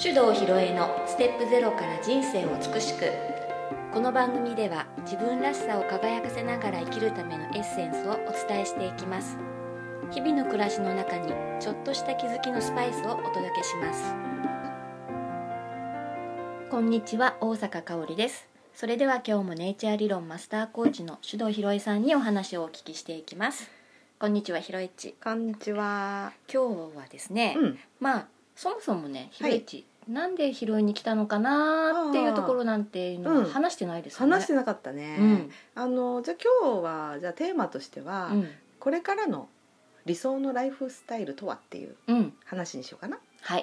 手動ひろえのステップ0から人生を美しく。この番組では自分らしさを輝かせながら生きるためのエッセンスをお伝えしていきます。日々の暮らしの中にちょっとした気づきのスパイスをお届けします。こんにちは、大阪香織です。それでは今日もネイチャー理論マスターコーチの手動ひろえさんにお話をお聞きしていきます。こんにちは、ひろいち。こんにちは。今日はですね、そもそもね、ひろいち、なんでひろいに来たのかなっていうところなんていうのは話してないですよね。話してなかったね、じゃあ今日はテーマとしては、これからの理想のライフスタイルとはっていう話にしようかな。じゃ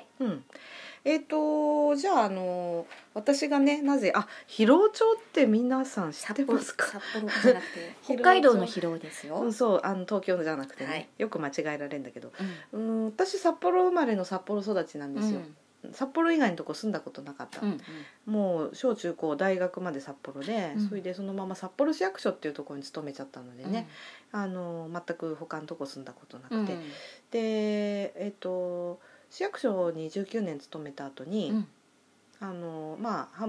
あ、私がね、なぜ広尾町って皆さん知ってますか？札幌じゃなくて北海道の広尾ですよ。そう、東京のじゃなくてね、よく間違えられるんだけど、私札幌生まれの札幌育ちなんですよ。札幌以外のとこ住んだことなかった、もう小中高大学まで札幌で、それでそのまま札幌市役所っていうところに勤めちゃったのでね、全く他のとこ住んだことなくて、で市役所に19年勤めた後に、半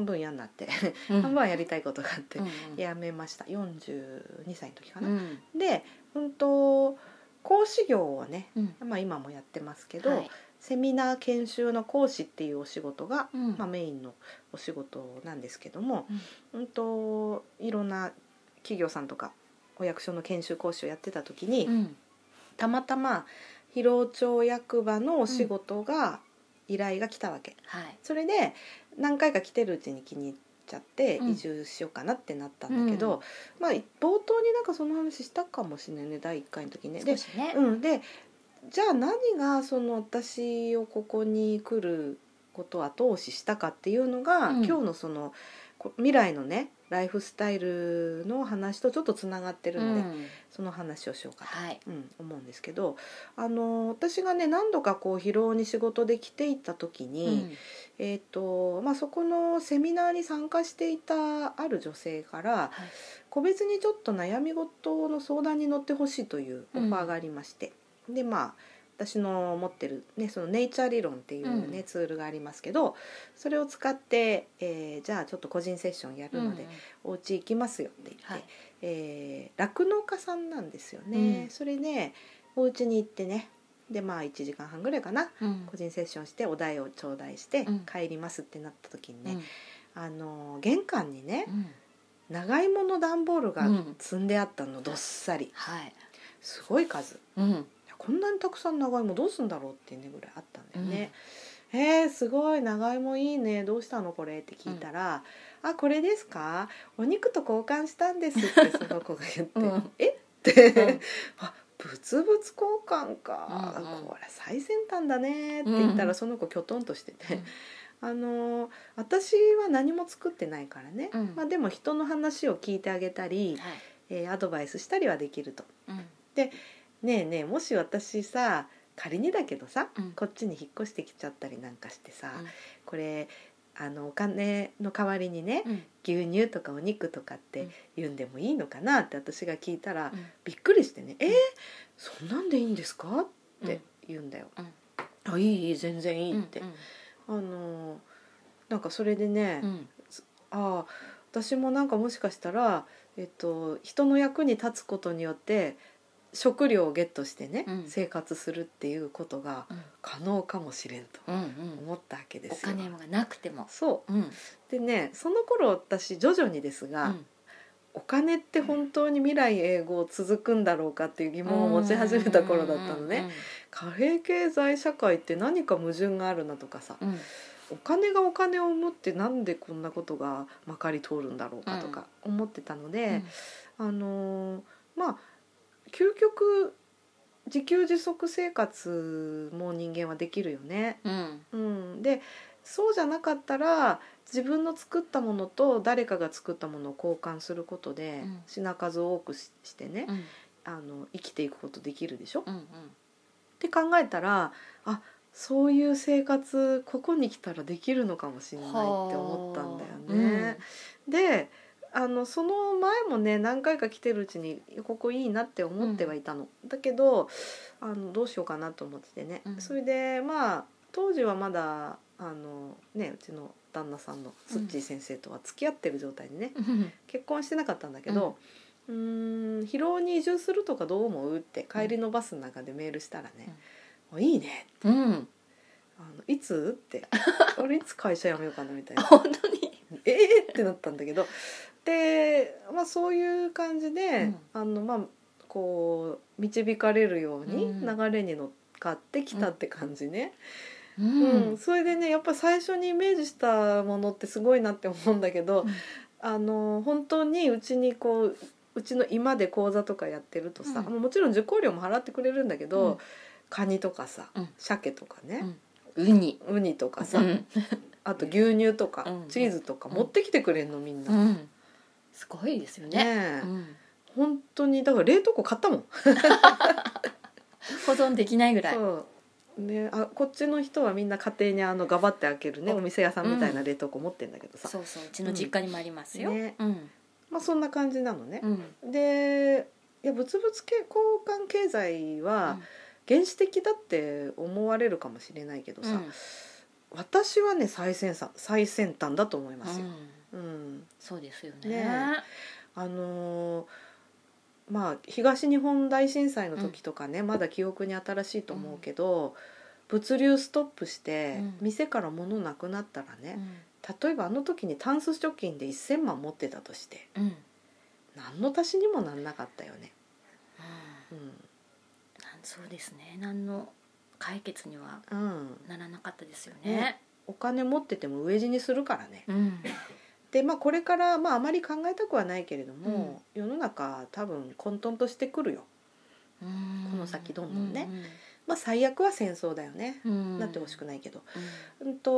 分嫌になって半分はやりたいことがあって辞めました。42歳の時かな、で講師業をね、今もやってますけど、セミナー研修の講師っていうお仕事が、メインのお仕事なんですけども、いろんな企業さんとかお役所の研修講師をやってた時に、たまたま広尾町役場のお仕事が、依頼が来たわけ、それで何回か来てるうちに気に入っちゃって移住しようかなってなったんだけど、冒頭になんかその話したかもしれないね、第1回の時ね。少しね。でじゃあ何がその私をここに来ることを後押ししたかっていうのが、今日のその未来のねライフスタイルの話とちょっとつながってるので、その話をしようかと、思うんですけど、私がね何度かこう広尾に仕事で来ていた時に、そこのセミナーに参加していたある女性から、個別にちょっと悩み事の相談に乗ってほしいというオファーがありまして、で私の持ってる、そのネイチャー理論っていう、ツールがありますけど、それを使って、じゃあちょっと個人セッションやるので、お家行きますよって言って、酪農家さんなんですよね、それでお家に行ってね、で1時間半ぐらいかな、個人セッションしてお題を頂戴して帰りますってなった時にね、玄関にね、長芋の段ボールが積んであったの、どっさり、すごい数、こんなにたくさん長芋どうすんだろうっていうねぐらいあったんだよね、すごい長芋いいね、どうしたのこれって聞いたら、これですか、お肉と交換したんですってその子が言って、えって、物々交換か、これ最先端だねって言ったら、その子きょとんとしてて、私は何も作ってないからね、でも人の話を聞いてあげたり、アドバイスしたりはできると、でねえねえ、もし私さ仮にだけどさ、こっちに引っ越してきちゃったりなんかしてさ、これお金の代わりにね、牛乳とかお肉とかって言うんでもいいのかなって私が聞いたら、びっくりしてね、そんなんでいいんですかって言うんだよ、いい全然いいって、なんかそれでね、私もなんかもしかしたら、人の役に立つことによって食料をゲットしてね、生活するっていうことが可能かもしれんと思ったわけですよ、お金がなくても。そう、でね、その頃私徐々にですが、お金って本当に未来永劫続くんだろうかっていう疑問を持ち始めた頃だったのね。貨幣経済社会って何か矛盾があるなとかさ、お金がお金を持ってなんでこんなことがまかり通るんだろうかとか思ってたので、究極自給自足生活も人間はできるよね、でそうじゃなかったら自分の作ったものと誰かが作ったものを交換することで、品数を多くしてね、生きていくことできるでしょ、って考えたら、そういう生活ここに来たらできるのかもしれないって思ったんだよね、でその前もね何回か来てるうちにここいいなって思ってはいたの、だけどどうしようかなと思っててね、それで当時はまだうちの旦那さんのスッチー先生とは付き合ってる状態にね、うん、結婚してなかったんだけど、疲労に移住するとかどう思うって帰りのバスの中でメールしたらね、いいねって、いつって俺いつ会社辞めようかなみたいな本当にってなったんだけど、で、そういう感じで、こう導かれるように流れに乗っかってきたって感じね、それでね、やっぱり最初にイメージしたものってすごいなって思うんだけど、本当にうちにこううちの今で講座とかやってるとさ、もちろん受講料も払ってくれるんだけど、カニとかさ、鮭とかね、ウニとかさ、あと牛乳とか、チーズとか持ってきてくれるのみんな、すごいですよね、本当にだから冷凍庫買ったもん保存できないぐらい。そう、ね、こっちの人はみんな家庭にガバって開けるねお店屋さんみたいな冷凍庫持ってんだけどさ、そううちの実家にもありますよ、ね、そんな感じなのね、で、いや物々交換経済は原始的だって思われるかもしれないけどさ、私はね最先端だと思いますよ、そうですよ ね東日本大震災の時とかね、まだ記憶に新しいと思うけど、物流ストップして店から物なくなったらね、例えばあの時にタンス貯金で1000万持ってたとして、何の足しにもなんなかったよね、そうですね、何の解決にはならなかったですよね、お金持ってても飢え死にするからね、で、これから、あまり考えたくはないけれども、世の中多分混沌としてくるよ、この先どんどんね、最悪は戦争だよね、なってほしくないけ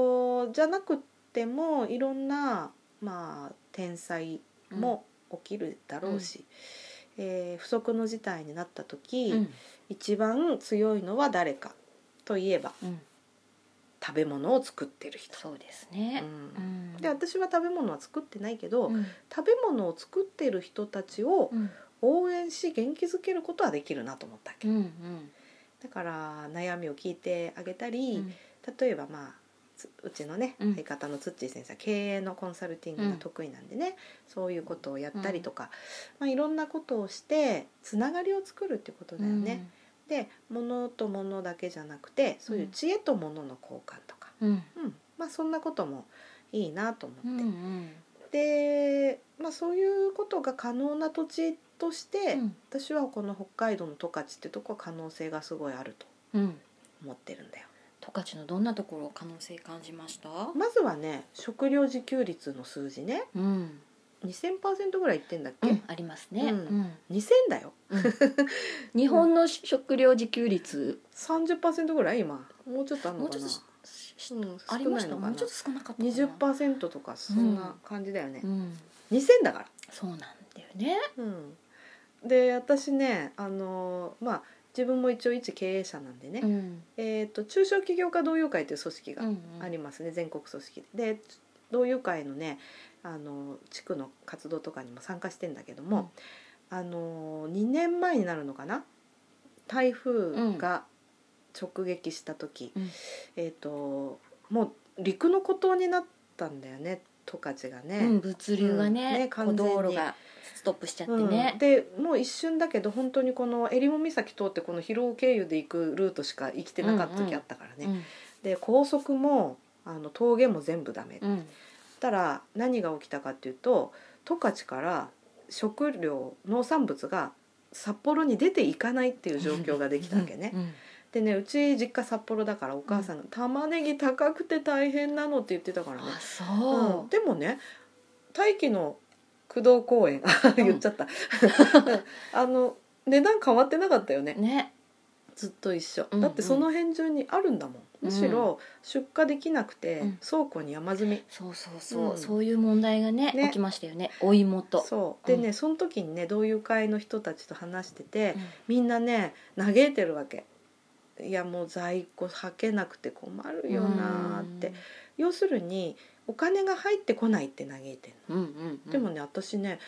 ど、じゃなくてもいろんな、天災も起きるだろうし、不測の事態になった時、一番強いのは誰かといえば、食べ物を作ってる人。そうですね、で、私は食べ物は作ってないけど、食べ物を作ってる人たちを応援し元気づけることはできるなと思ったわけ、だから悩みを聞いてあげたり、例えばうちのね相方のつっちー先生は経営のコンサルティングが得意なんでね、そういうことをやったりとか、いろんなことをしてつながりを作るってことだよね、で、物と物だけじゃなくてそういう知恵と物の交換とか、そんなこともいいなと思って、で、そういうことが可能な土地として、私はこの北海道の十勝ってとこは可能性がすごいあると思ってるんだよ。十勝のどんなところ可能性感じました？まずはね、食料自給率の数字ね、2000% ぐらいいってんだっけ、ありますね、2000だよ、日本の食料自給率 30% ぐらい、今もうちょっとあるのかな、ありました、もうちょっと少なかったかな、 20% とかそんな感じだよね、2000だから。そうなんだよね、で、私ね自分も一応一経営者なんでね、中小企業家同友会という組織がありますね、全国組織で、同友会のね地区の活動とかにも参加してんだけども、2年前になるのかな、台風が直撃した時、もう陸の孤島になったんだよね十勝がね、物流がね、道路がストップしちゃってね、でもう一瞬だけど本当にこのえりも岬通ってこの広尾経由で行くルートしか生きてなかった時あったからね、で、高速も峠も全部ダメ、たら何が起きたかっていうと、十勝から食料農産物が札幌に出ていかないっていう状況ができたわけねでね、うち実家札幌だからお母さんが玉ねぎ高くて大変なのって言ってたからね、でもね、大気の工藤公園言っちゃった値段変わってなかったよ ねずっと一緒だって、その辺中にあるんだもん、むしろ出荷できなくて倉庫に山積み、そういう問題が ね起きましたよね、お芋と。そうでね、その時にね同友会の人たちと話してて、みんなね嘆いてるわけ、いやもう在庫はけなくて困るよなって、要するにお金が入ってこないって嘆いてるの、でもね、私ね、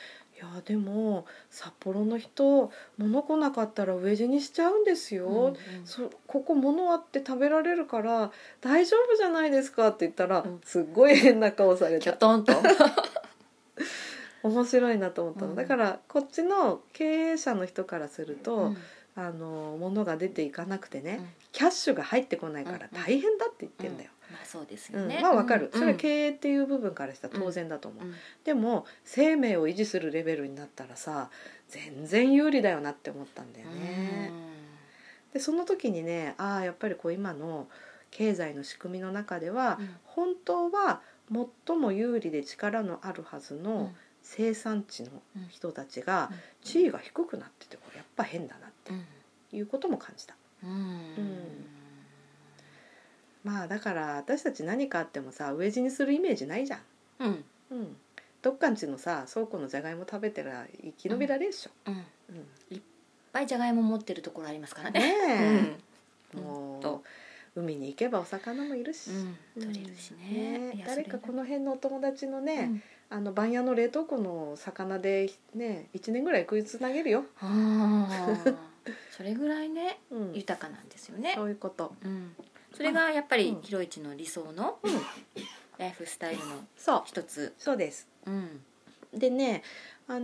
いやでも札幌の人物来なかったら飢え死にしちゃうんですよ、うんうん、ここ物あって食べられるから大丈夫じゃないですかって言ったら、うん、すっごい変な顔されたキャトンと面白いなと思ったの、うん、だからこっちの経営者の人からすると、うん、物が出ていかなくてね、うん、キャッシュが入ってこないから大変だって言ってるんだよ、うんうんまあそうですよねうん、まあわかる、それは経営っていう部分からしたら当然だと思う、うんうん、でも生命を維持するレベルになったらさ全然有利だよなって思ったんだよね、うん、でその時にねやっぱりこう今の経済の仕組みの中では、うん、本当は最も有利で力のあるはずの生産地の人たちが地位が低くなっててこれやっぱ変だなっていうことも感じた、うんうんまあだから私たち何かあってもさ飢え死にするイメージないじゃん、うんうん、どっかんちのさ倉庫のじゃがいも食べてら生き延びられるでしょ、うんうん、いっぱいじゃがいも持ってるところありますからね、うん、もう海に行けばお魚もいるし、うん、取れるし ね誰かこの辺のお友達のね、うん、番屋の冷凍庫の魚で、ね、1年ぐらい食いつなげるよそれぐらいね、うん、豊かなんですよねそういうこと、うんそれがやっぱりひろいちの理想のライフスタイルの一つ、うん、そうです、うん、でねま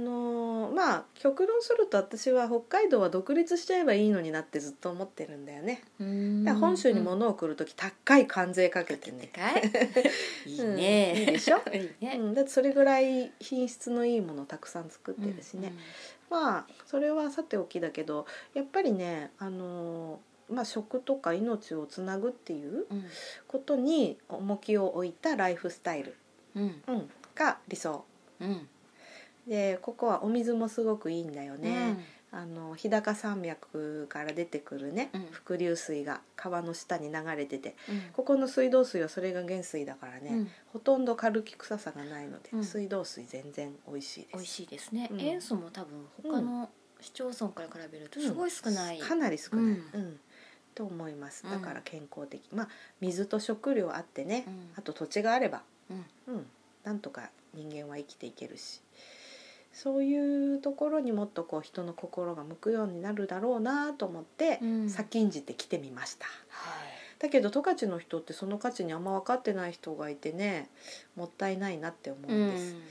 あ極論すると私は北海道は独立しちゃえばいいのになってずっと思ってるんだよねだから本州に物を送るとき高い関税かけてねいいね、うん、いいでしょいい、ねうん、だってそれぐらい品質のいいものをたくさん作ってるしね、うんうん、まあそれはさておきだけどやっぱりねまあ、食とか命をつなぐっていうことに重きを置いたライフスタイルが理想、うん、でここはお水もすごくいいんだよね、うん、日高山脈から出てくるね、うん、伏流水が川の下に流れてて、うん、ここの水道水はそれが原水だからね、うん、ほとんどカルキ臭さがないので、うん、水道水全然美味しいです美味しいですね、うん、塩素も多分他の市町村から比べるとすごい少ない、うん、かなり少ない、うんうんと思いますだから健康的、うん、まあ水と食料あってね、うん、あと土地があれば、うんうん、なんとか人間は生きていけるしそういうところにもっとこう人の心が向くようになるだろうなと思って、うん、先んじて来てみました、はい、だけど十勝の人ってその価値にあんま分かってない人がいてねもったいないなって思うんです、うん、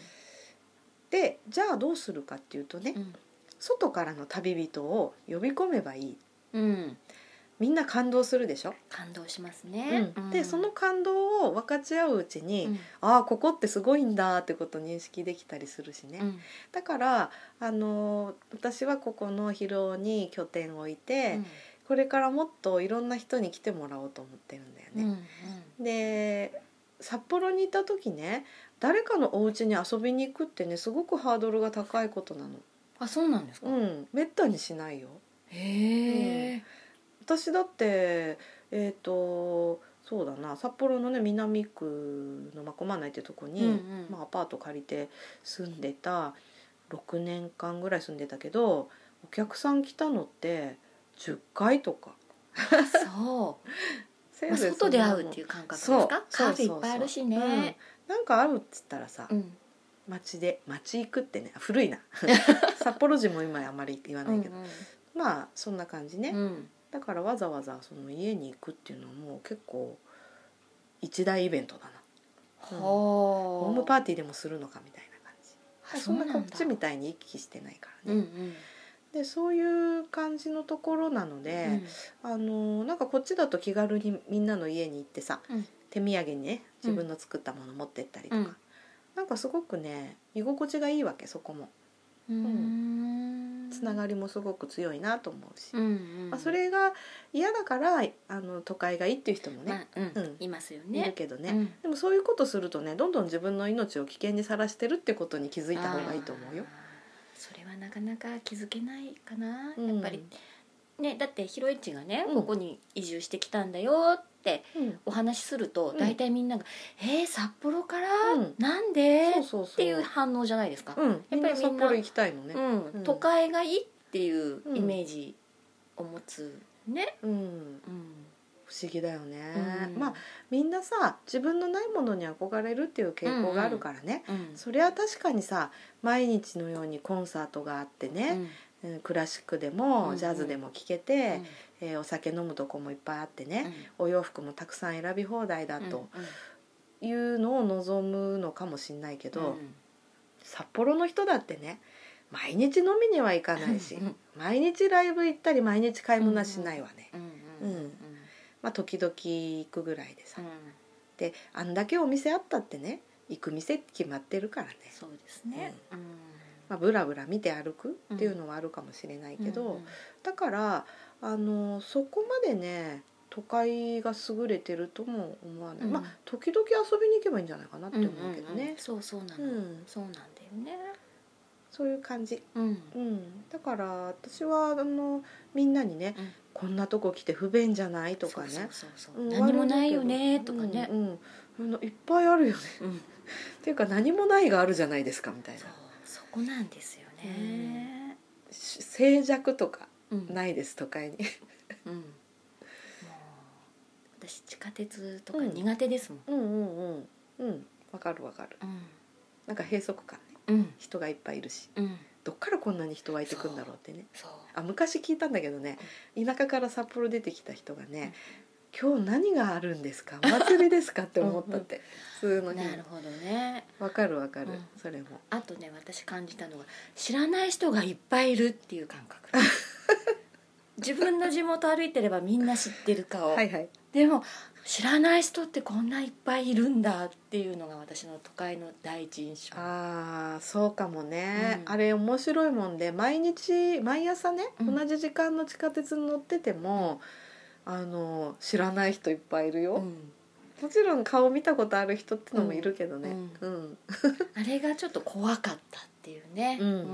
でじゃあどうするかっていうとね、うん、外からの旅人を呼び込めばいい、うんみんな感動するでしょ感動しますね、うん、でその感動を分かち合ううちに、うん、ここってすごいんだってことを認識できたりするしね、うん、だから私はここの広尾に拠点を置いて、うん、これからもっといろんな人に来てもらおうと思ってるんだよね、うんうん、で札幌にいた時ね誰かのお家に遊びに行くってねすごくハードルが高いことなのあ、そうなんですか、うん、めったにしないよへー、うん私だってそうだな札幌のね南区の真駒内ってとこに、うんうんまあ、アパート借りて住んでた6年間ぐらい住んでたけどお客さん来たのって10回とかそうせいぜい、まあ、外で会うっていう感覚ですかカフェいっぱいあるしね、うん、なんか会うっつったらさ、うん街行くってね古いな札幌人も今あんまり言わないけどうん、うん、まあそんな感じね、うんだからわざわざその家に行くっていうのはもう結構一大イベントだな、うん、ホームパーティーでもするのかみたいな感じそんなこっちみたいに行き来してないからね、うんうん、でそういう感じのところなので、うん、なんかこっちだと気軽にみんなの家に行ってさ、うん、手土産にね自分の作ったもの持ってったりとか、うん、なんかすごくね居心地がいいわけそこもうん、つながりもすごく強いなと思うし、うんうんまあ、それが嫌だから都会がいいっていう人もね、まあうんうん、いますよねいるけどね、うん、でもそういうことするとねどんどん自分の命を危険にさらしてるってことに気づいた方がいいと思うよそれはなかなか気づけないかな、うん、やっぱり、ね、だってひろいちがね、うん、ここに移住してきたんだよってお話しすると、うん、大体みんなが札幌から、うん、なんでそうそうそうっていう反応じゃないですか、うん、やっぱりみんな札幌行きたいのね、うん、都会がいいっていうイメージを持つね、うんうんうん、不思議だよね、うん、まあみんなさ自分のないものに憧れるっていう傾向があるからね、うんうん、それは確かにさ毎日のようにコンサートがあってね、うん、クラシックでもジャズでも聴けて、うんうん、お酒飲むとこもいっぱいあってね、うん、お洋服もたくさん選び放題だというのを望むのかもしれないけど、うんうん、札幌の人だってね毎日飲みには行かないし毎日ライブ行ったり毎日買い物はしないわね、うんうんうん、まあ時々行くぐらいでさ、うん、であんだけお店あったってね行く店決まってるからね、そうですね、うんうんまあ、ブラブラ見て歩くっていうのはあるかもしれないけど、うんうん、だからそこまでね都会が優れてるとも思わない、うん、まあ時々遊びに行けばいいんじゃないかなって思うけどね、うんうんうん、そうなの、うん、そうなんだよね、そういう感じ、うんうん、だから私はみんなにね、うん、こんなとこ来て不便じゃないとかね、そう何もないよねとかね、うんうん、いっぱいあるよね、うん、っていうか何もないがあるじゃないですかみたいな、そこなんですよね、うん、静寂とかないです、うん、都会に、うん、もう私地下鉄とか苦手ですもん、うんうんうんうん、わかるわかる、うん、なんか閉塞感ね、うん、人がいっぱいいるし、うん、どっからこんなに人湧いてくんだろうってね、あ昔聞いたんだけどね、うん、田舎から札幌出てきた人がね、うん、今日何があるんですかお祭りですかって思ったって普通の日、なるほどね、わかるわかる、うん、それもあとね私感じたのが知らない人がいっぱいいるっていう感覚自分の地元歩いてればみんな知ってる顔はい、はい、でも知らない人ってこんないっぱいいるんだっていうのが私の都会の第一印象。ああ、そうかもね、うん、あれ面白いもんで毎朝ね、うん、同じ時間の地下鉄に乗ってても知らない人いっぱいいるよ、うん、もちろん顔見たことある人ってのもいるけどね、うんうんうん、あれがちょっと怖かったっていうね、うんうんうんうん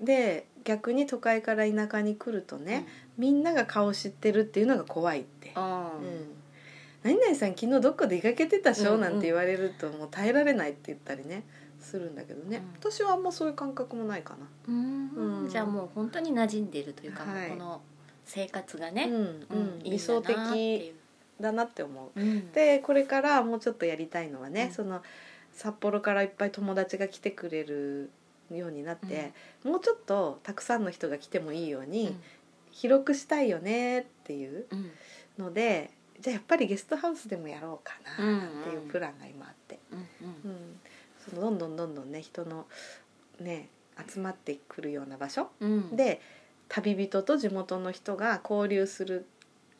うん、で逆に都会から田舎に来るとね、うん、みんなが顔知ってるっていうのが怖いって、うんうん、何々さん昨日どっか出かけてたしょ、うんうん、なんて言われるともう耐えられないって言ったりねするんだけどね、うん、私はあんまそういう感覚もないかな、うん、うん、じゃあもう本当に馴染んでいるというか、はい、この生活がね、うんうん、理想的だなって思う、うん、でこれからもうちょっとやりたいのはね、うん、その札幌からいっぱい友達が来てくれるようになって、うん、もうちょっとたくさんの人が来てもいいように、うん、広くしたいよねっていうので、うん、じゃあやっぱりゲストハウスでもやろうかなっていうプランが今あって、うんうんうん、そのどんどんね人のね集まってくるような場所、うん、で旅人と地元の人が交流する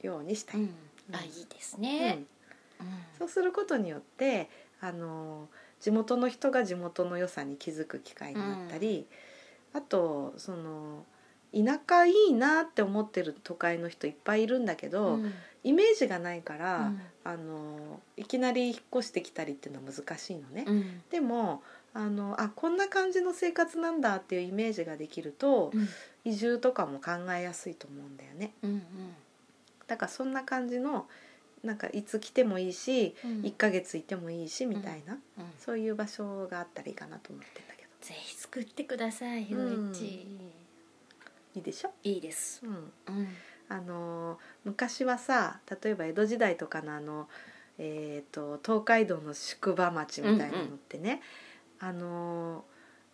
ようにしたい、うんうん、あいいですね、うんうん、そうすることによって地元の人が地元の良さに気づく機会になったり、うん、あとその田舎いいなって思ってる都会の人いっぱいいるんだけど、うん、イメージがないから、うん、いきなり引っ越してきたりっていうのは難しいのね、うん、でもこんな感じの生活なんだっていうイメージができると、うん、移住とかも考えやすいと思うんだよね、うんうん、だからそんな感じのなんかいつ来てもいいし、うん、1ヶ月いてもいいしみたいな、うんうん、そういう場所があったらいいかなと思ってんだけど、ぜひ作ってください、うん、いいでしょ、いいです、うんうん、昔はさ例えば江戸時代とかの東海道の宿場町みたいなのってね、うんうん、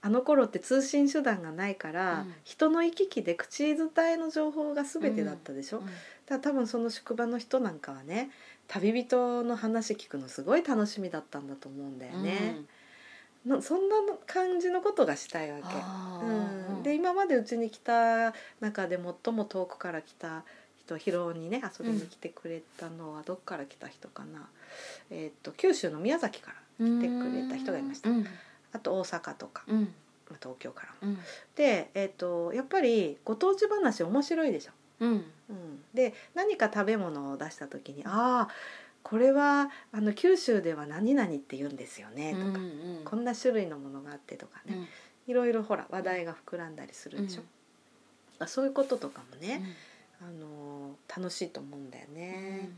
あの頃って通信手段がないから、うん、人の行き来で口伝えの情報が全てだったでしょ、うんうん、だ多分その宿場の人なんかはね旅人の話聞くのすごい楽しみだったんだと思うんだよね、うん、そんな感じのことがしたいわけ、うん、で今までうちに来た中で最も遠くから来た人広尾にね遊びに来てくれたのはどっから来た人かな、うん、九州の宮崎から来てくれた人がいました、うんうん、あと大阪とか、うん、東京からも、うん、で、やっぱりご当地話面白いでしょ、うんうん、で何か食べ物を出した時にこれは九州では何々って言うんですよねとか、うんうん、こんな種類のものがあってとかね、うん、いろいろほら話題が膨らんだりするでしょ、うん、そういうこととかもね、うん、楽しいと思うんだよね、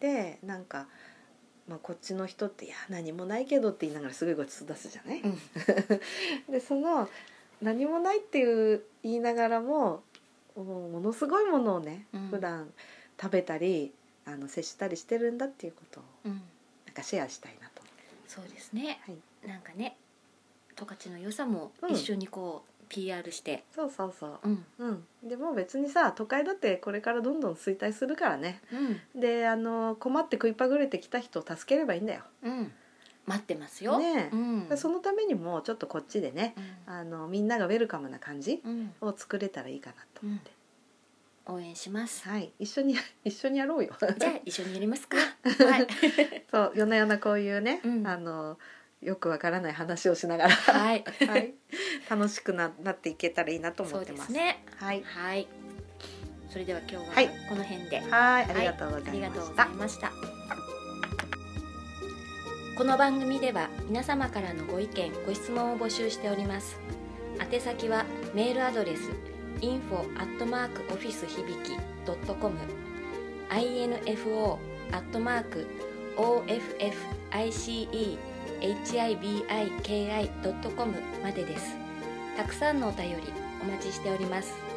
うん、でなんかまあ、こっちの人っていや何もないけどって言いながらすごいごちそう出すじゃない、うん、でその何もないっていう言いながらもものすごいものをね、うん、普段食べたり接したりしてるんだっていうことを、なんかシェアしたいなと。そうですね、はい、なんかね十勝の良さも一緒にこう、PR してそうそうそう、でも別にさ都会だってこれからどんどん衰退するからね、で困って食いぱぐれてきた人を助ければいいんだよ、待ってますよ、ねそのためにもちょっとこっちでね、みんながウェルカムな感じを作れたらいいかなと思って、応援します、はい、一緒にやろうよじゃあ一緒にやりますかはい。そう夜な夜なこういうね、よくわからない話をしながら、はいはい、楽しく なっていけたらいいなと思ってます。そうですね、はいはい、それでは今日はこの辺で、はい、ありがとうございました。この番組では皆様からのご意見ご質問を募集しております。宛先はメールアドレス info@officehibiki.com info@officehibiki.com までです。たくさんのお便りお待ちしております。